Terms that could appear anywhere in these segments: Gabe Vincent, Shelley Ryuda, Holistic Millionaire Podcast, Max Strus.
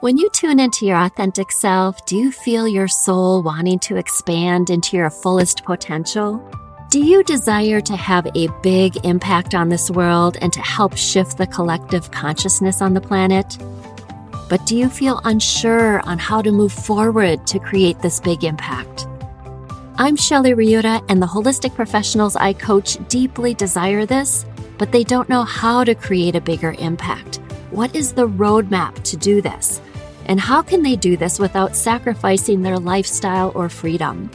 When you tune into your authentic self, do you feel your soul wanting to expand into your fullest potential? Do you desire to have a big impact on this world and to help shift the collective consciousness on the planet? But do you feel unsure on how to move forward to create this big impact? I'm Shelley Ryuda, and the holistic professionals I coach deeply desire this, but they don't know how to create a bigger impact. What is the roadmap to do this? And how can they do this without sacrificing their lifestyle or freedom?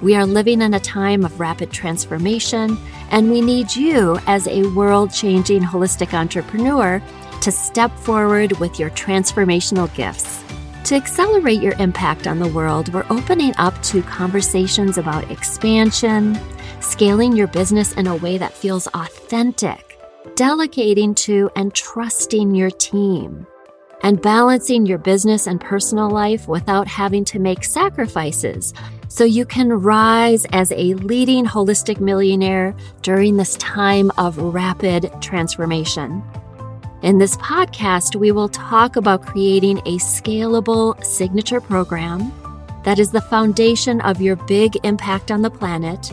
We are living in a time of rapid transformation, and we need you as a world-changing holistic entrepreneur to step forward with your transformational gifts. To accelerate your impact on the world, we're opening up to conversations about expansion, scaling your business in a way that feels authentic, delegating to and trusting your team, and balancing your business and personal life without having to make sacrifices so you can rise as a leading holistic millionaire during this time of rapid transformation. In this podcast, we will talk about creating a scalable signature program that is the foundation of your big impact on the planet,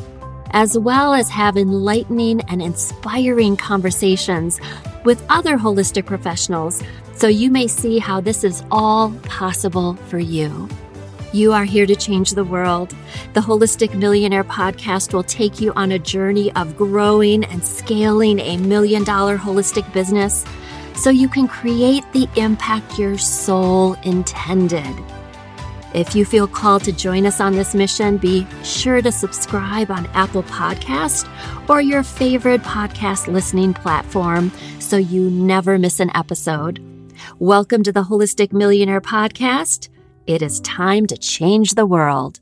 as well as have enlightening and inspiring conversations with other holistic professionals so you may see how this is all possible for you. You are here to change the world. The Holistic Millionaire Podcast will take you on a journey of growing and scaling a million-dollar holistic business so you can create the impact your soul intended. If you feel called to join us on this mission, be sure to subscribe on Apple Podcasts or your favorite podcast listening platform so you never miss an episode. Welcome to the Holistic Millionaire Podcast. It is time to change the world.